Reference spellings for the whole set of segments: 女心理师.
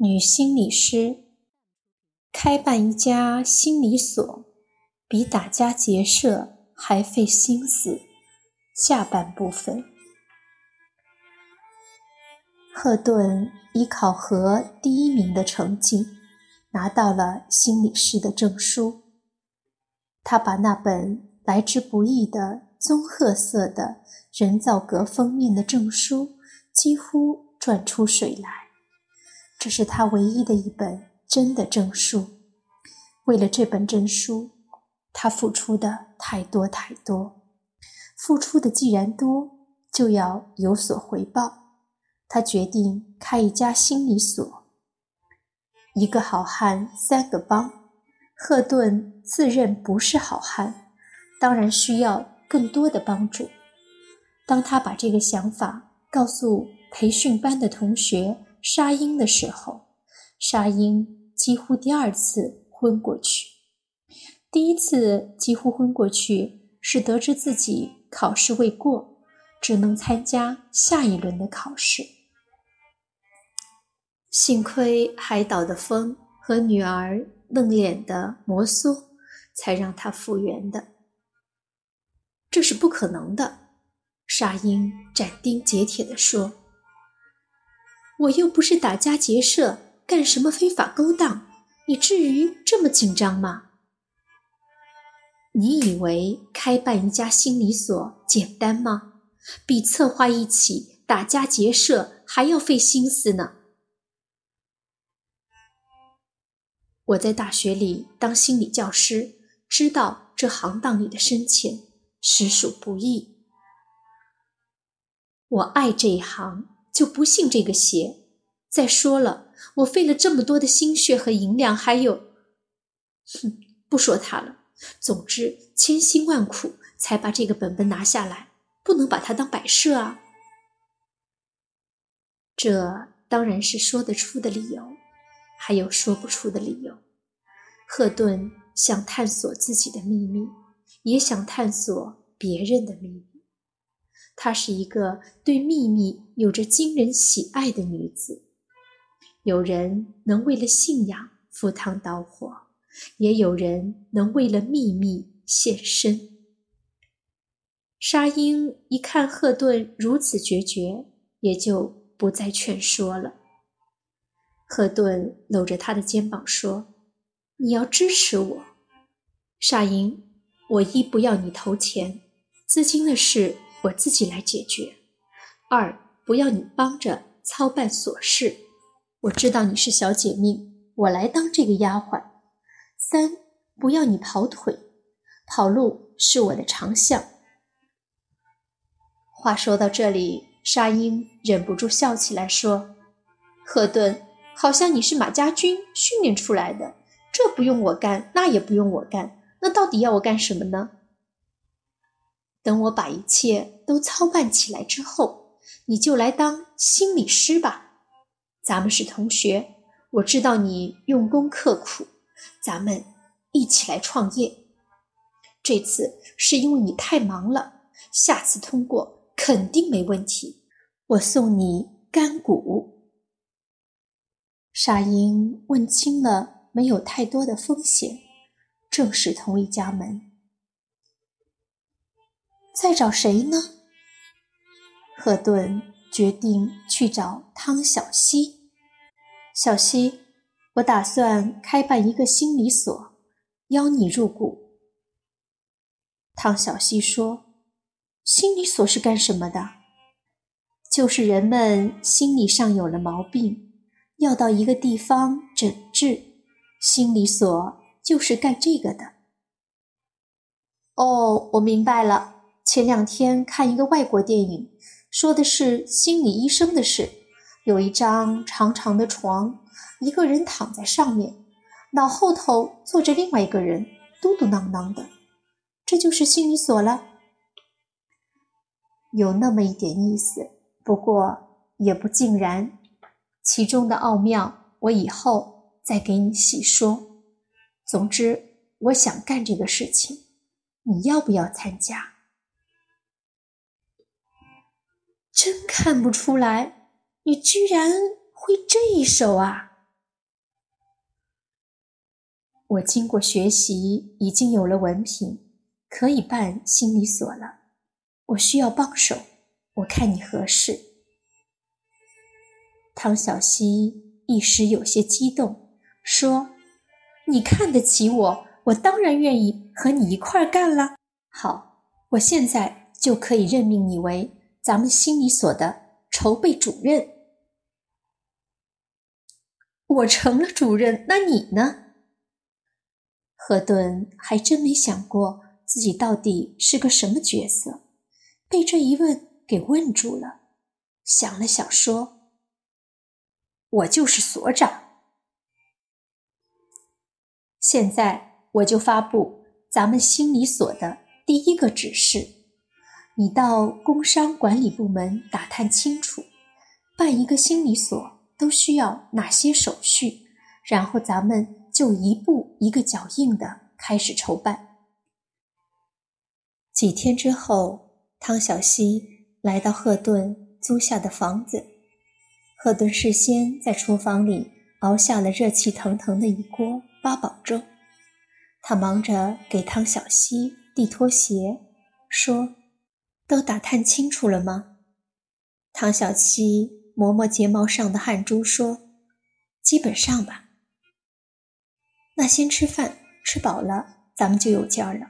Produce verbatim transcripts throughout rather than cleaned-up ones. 女心理师，开办一家心理所，比打家劫舍还费心思。下半部分。赫顿以考核第一名的成绩，拿到了心理师的证书。他把那本来之不易的棕褐色的人造革封面的证书，几乎赚出水来。这是他唯一的一本真的证书。为了这本证书，他付出的太多太多。付出的既然多，就要有所回报。他决定开一家心理所。一个好汉三个帮，赫顿自认不是好汉，当然需要更多的帮助。当他把这个想法告诉培训班的同学沙鹰的时候，沙鹰几乎第二次昏过去。第一次几乎昏过去是得知自己考试未过，只能参加下一轮的考试。幸亏海岛的风和女儿愣脸的摩挲才让他复原的。这是不可能的，沙鹰斩钉截铁地说，我又不是打家劫舍，干什么非法勾当，你至于这么紧张吗？你以为开办一家心理所简单吗？比策划一起打家劫舍还要费心思呢。我在大学里当心理教师，知道这行当里的深浅，实属不易。我爱这一行，就不信这个邪。再说了，我费了这么多的心血和银两，还有……哼，不说他了。总之，千辛万苦才把这个本本拿下来，不能把它当摆设啊。这当然是说得出的理由，还有说不出的理由。赫顿想探索自己的秘密，也想探索别人的秘密。她是一个对秘密有着惊人喜爱的女子。有人能为了信仰赴汤蹈火，也有人能为了秘密献身。沙鹰一看赫顿如此决绝，也就不再劝说了。赫顿搂着她的肩膀说，你要支持我。沙鹰，我一不要你投钱，资金的事我自己来解决。二，不要你帮着操办琐事，我知道你是小姐命，我来当这个丫鬟。三，不要你跑腿，跑路是我的长项。话说到这里，沙鹰忍不住笑起来说，赫顿，好像你是马家军训练出来的，这不用我干，那也不用我干，那到底要我干什么呢？等我把一切都操办起来之后，你就来当心理师吧。咱们是同学，我知道你用功刻苦，咱们一起来创业。这次是因为你太忙了，下次通过肯定没问题，我送你干股。沙鹰问清了没有太多的风险，正是同一家门。再找谁呢？赫顿决定去找汤小西。小西，我打算开办一个心理所，邀你入股。汤小西说，心理所是干什么的？就是人们心理上有了毛病，要到一个地方诊治，心理所就是干这个的。哦，我明白了。前两天看一个外国电影，说的是心理医生的事。有一张长长的床，一个人躺在上面，脑后头坐着另外一个人，嘟嘟囔囔的。这就是心理所了。有那么一点意思，不过也不尽然。其中的奥妙，我以后再给你细说。总之，我想干这个事情，你要不要参加？真看不出来，你居然会这一手啊！我经过学习，已经有了文凭，可以办心理所了。我需要帮手，我看你合适。汤小希一时有些激动，说：“你看得起我，我当然愿意和你一块干了。好，我现在就可以任命你为咱们心理所的筹备主任。”我成了主任，那你呢？何顿还真没想过自己到底是个什么角色，被这一问给问住了。想了想说：“我就是所长。现在我就发布咱们心理所的第一个指示，你到工商管理部门打探清楚，办一个心理所都需要哪些手续，然后咱们就一步一个脚印的开始筹办。”几天之后，汤小希来到赫顿租下的房子。赫顿事先在厨房里熬下了热气腾腾的一锅八宝粥，他忙着给汤小希递拖鞋，说：“都打探清楚了吗？”汤小希磨磨睫毛上的汗珠说：“基本上吧。”“那先吃饭，吃饱了咱们就有劲儿了。”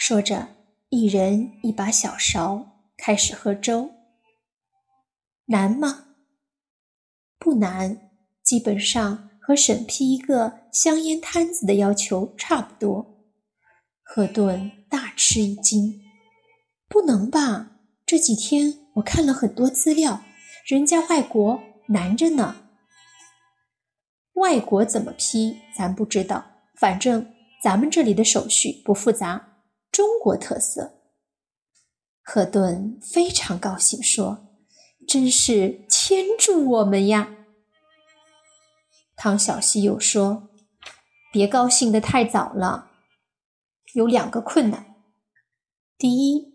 说着，一人一把小勺，开始喝粥。“难吗？”“不难，基本上和审批一个香烟摊子的要求差不多。”赫顿大吃一惊。“不能吧？这几天我看了很多资料，人家外国难着呢。”“外国怎么批咱不知道，反正咱们这里的手续不复杂，中国特色。”赫顿非常高兴说：“真是天助我们呀！”汤小希又说：“别高兴得太早了，有两个困难。第一，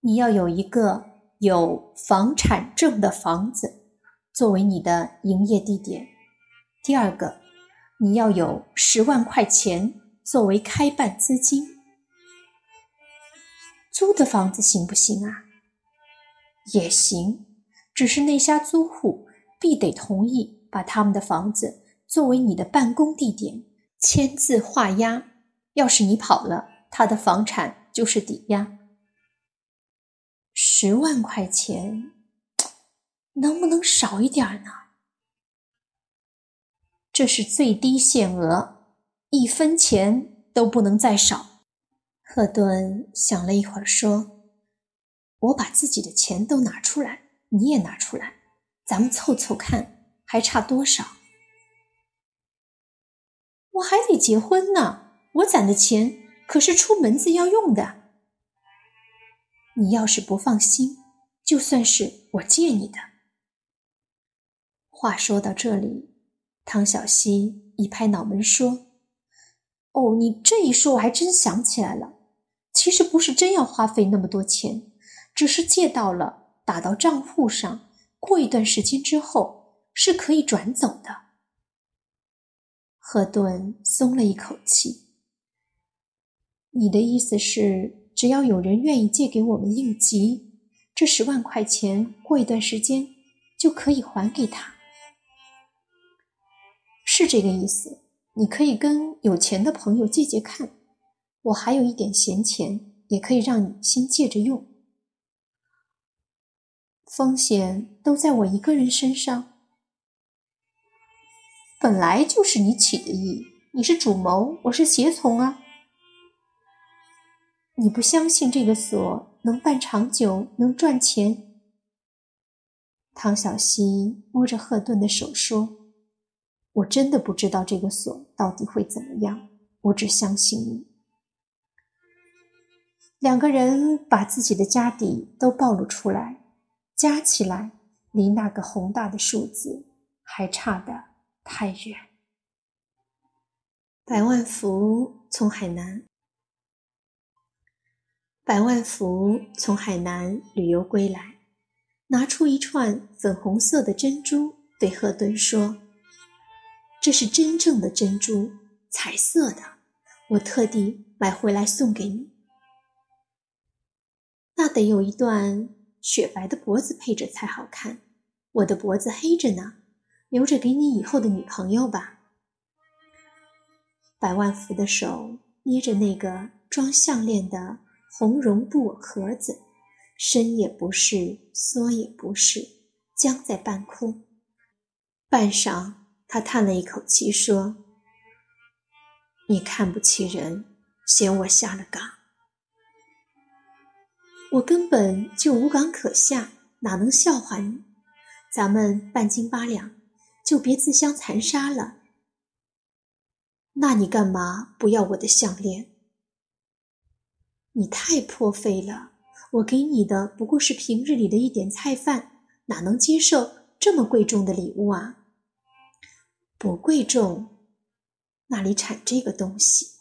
你要有一个有房产证的房子作为你的营业地点。第二个，你要有十万块钱作为开办资金。租的房子行不行啊？”“也行，只是那家租户必得同意把他们的房子作为你的办公地点，签字画押。要是你跑了，他的房产就是抵押。”“十万块钱能不能少一点呢？”“这是最低限额，一分钱都不能再少。”赫顿想了一会儿说：“我把自己的钱都拿出来，你也拿出来，咱们凑凑看还差多少。”“我还得结婚呢，我攒的钱可是出门子要用的。”“你要是不放心，就算是我借你的。”话说到这里，汤小希一拍脑门说：“哦，你这一说我还真想起来了，其实不是真要花费那么多钱，只是借到了打到账户上，过一段时间之后是可以转走的。”赫顿松了一口气：“你的意思是只要有人愿意借给我们应急，这十万块钱过一段时间就可以还给他。”“是这个意思，你可以跟有钱的朋友借借看，我还有一点闲钱，也可以让你先借着用。”“风险都在我一个人身上？”“本来就是你起的意，你是主谋，我是协从啊。”“你不相信这个所能办长久，能赚钱？”唐小希摸着赫顿的手说：“我真的不知道这个所到底会怎么样，我只相信你。”两个人把自己的家底都暴露出来，加起来离那个宏大的数字还差得太远。百万福从海南百万福从海南旅游归来，拿出一串粉红色的珍珠，对赫顿说：“这是真正的珍珠，彩色的，我特地买回来送给你。”那得有一段雪白的脖子配着才好看，我的脖子黑着呢，留着给你以后的女朋友吧。百万福的手捏着那个装项链的红绒布盒子，伸也不是，缩也不是，僵在半空。半晌，他叹了一口气说：“你看不起人，嫌我下了岗。我根本就无岗可下，哪能笑话你？咱们半斤八两，就别自相残杀了。那你干嘛不要我的项链？你太破费了，我给你的不过是平日里的一点菜饭，哪能接受这么贵重的礼物啊？不贵重，哪里产这个东西？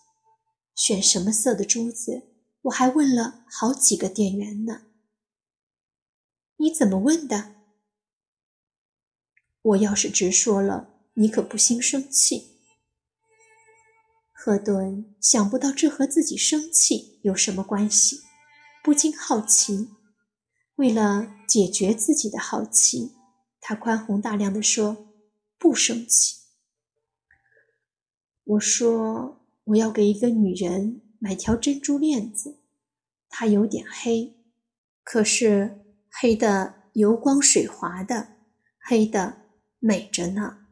选什么色的珠子？我还问了好几个店员呢。你怎么问的？我要是直说了，你可不兴生气。”赫顿想不到这和自己生气有什么关系，不禁好奇。为了解决自己的好奇，他宽宏大量地说：“不生气。我说我要给一个女人买条珍珠链子，她有点黑，可是黑的油光水滑的，黑的美着呢。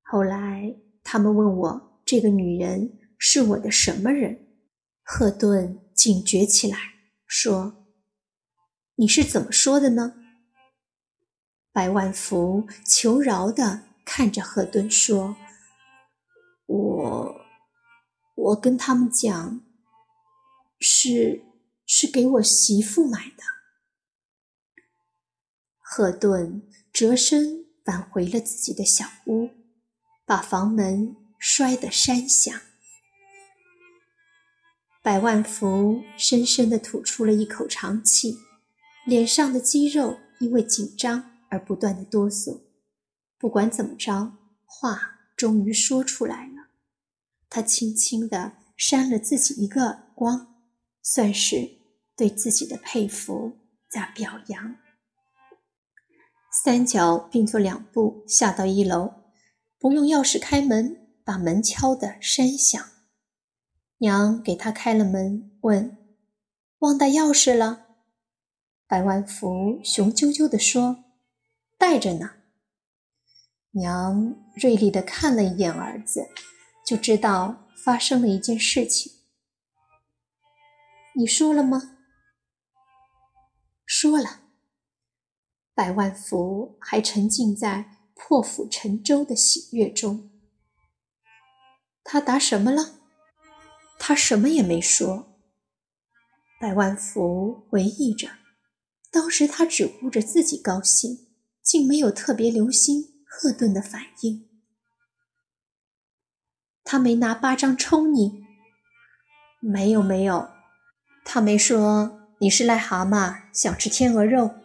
后来他们问我这个女人是我的什么人？”赫顿警觉起来，说：“你是怎么说的呢？”百万福求饶地看着赫顿说：“我……我跟他们讲，是……是给我媳妇买的。”赫顿折身返回了自己的小屋，把房门摔得山响。百万福深深地吐出了一口长气，脸上的肌肉因为紧张而不断地哆嗦。不管怎么着，话终于说出来了。他轻轻地扇了自己一个耳光，算是对自己的佩服加表扬。三脚并作两步下到一楼，不用钥匙开门，把门敲得山响。娘给他开了门，问：“忘带钥匙了？”百万福雄赳赳地说：“带着呢。”娘锐利地看了一眼儿子，就知道发生了一件事情。“你说了吗？”“说了。”百万福还沉浸在破釜沉舟的喜悦中。“他答什么了？”“他什么也没说。”百万福回忆着，当时他只顾着自己高兴，竟没有特别留心赫顿的反应。“他没拿巴掌抽你？”“没有没有，他没说你是癞蛤蟆想吃天鹅肉。”“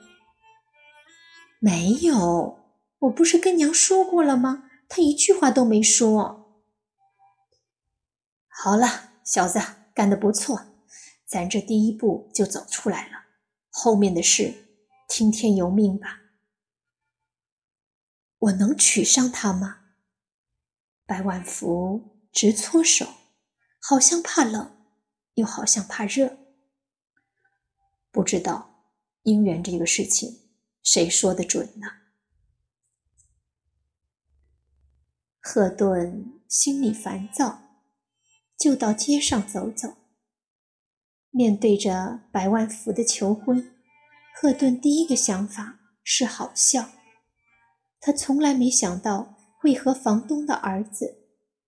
没有，我不是跟娘说过了吗？他一句话都没说。”“好了，小子，干得不错，咱这第一步就走出来了，后面的事听天由命吧。”“我能娶上她吗？”百万福直搓手，好像怕冷，又好像怕热。“不知道，姻缘这个事情，谁说得准呢？”赫顿心里烦躁，就到街上走走。面对着百万福的求婚，赫顿第一个想法是好笑。他从来没想到会和房东的儿子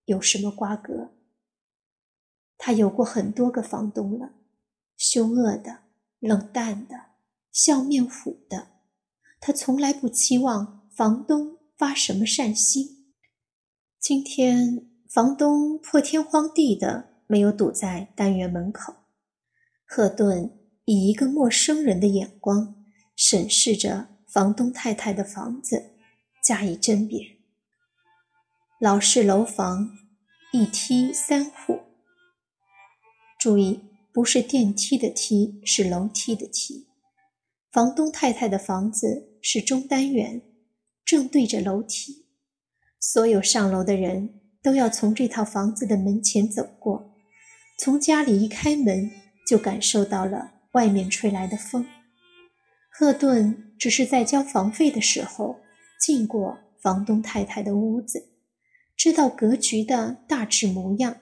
有什么瓜葛。他有过很多个房东了，凶恶的、冷淡的、笑面虎的。他从来不期望房东发什么善心。今天房东破天荒地的没有堵在单元门口，赫顿以一个陌生人的眼光审视着房东太太的房子，加以甄别。老式楼房，一梯三户。注意，不是电梯的梯，是楼梯的梯。房东太太的房子是中单元，正对着楼梯。所有上楼的人都要从这套房子的门前走过，从家里一开门就感受到了外面吹来的风。赫顿只是在交房费的时候进过房东太太的屋子，知道格局的大致模样。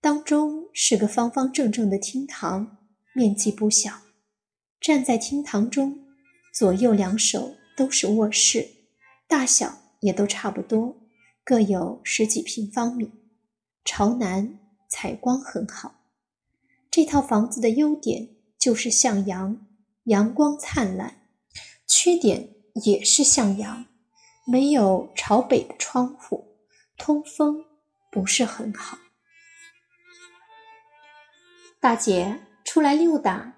当中是个方方正正的厅堂，面积不小。站在厅堂中，左右两手都是卧室，大小也都差不多，各有十几平方米。朝南，采光很好。这套房子的优点就是向阳，阳光灿烂，缺点也是向阳，没有朝北的窗户，通风不是很好。大姐出来溜达，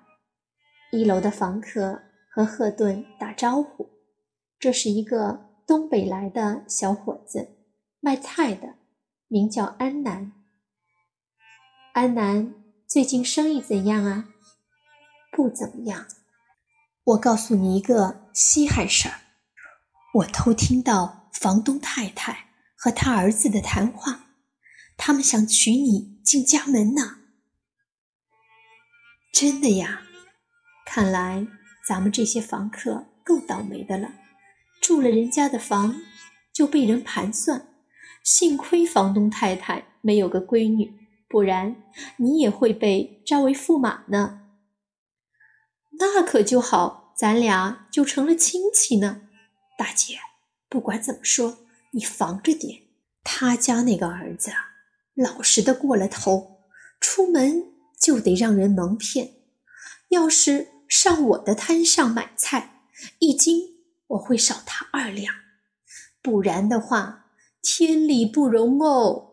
一楼的房客和赫顿打招呼。这是一个东北来的小伙子，卖菜的，名叫安南。安南，最近生意怎样啊？不怎么样。我告诉你一个稀罕事儿，我偷听到房东太太和他儿子的谈话，他们想娶你进家门呢。真的呀？看来咱们这些房客够倒霉的了，住了人家的房就被人盘算。幸亏房东太太没有个闺女，不然你也会被招为驸马呢。那可就好，咱俩就成了亲戚呢。大姐，不管怎么说，你防着点。他家那个儿子啊，老实的过了头，出门就得让人蒙骗。要是上我的摊上买菜，一斤我会少他二两，不然的话，天理不容哦。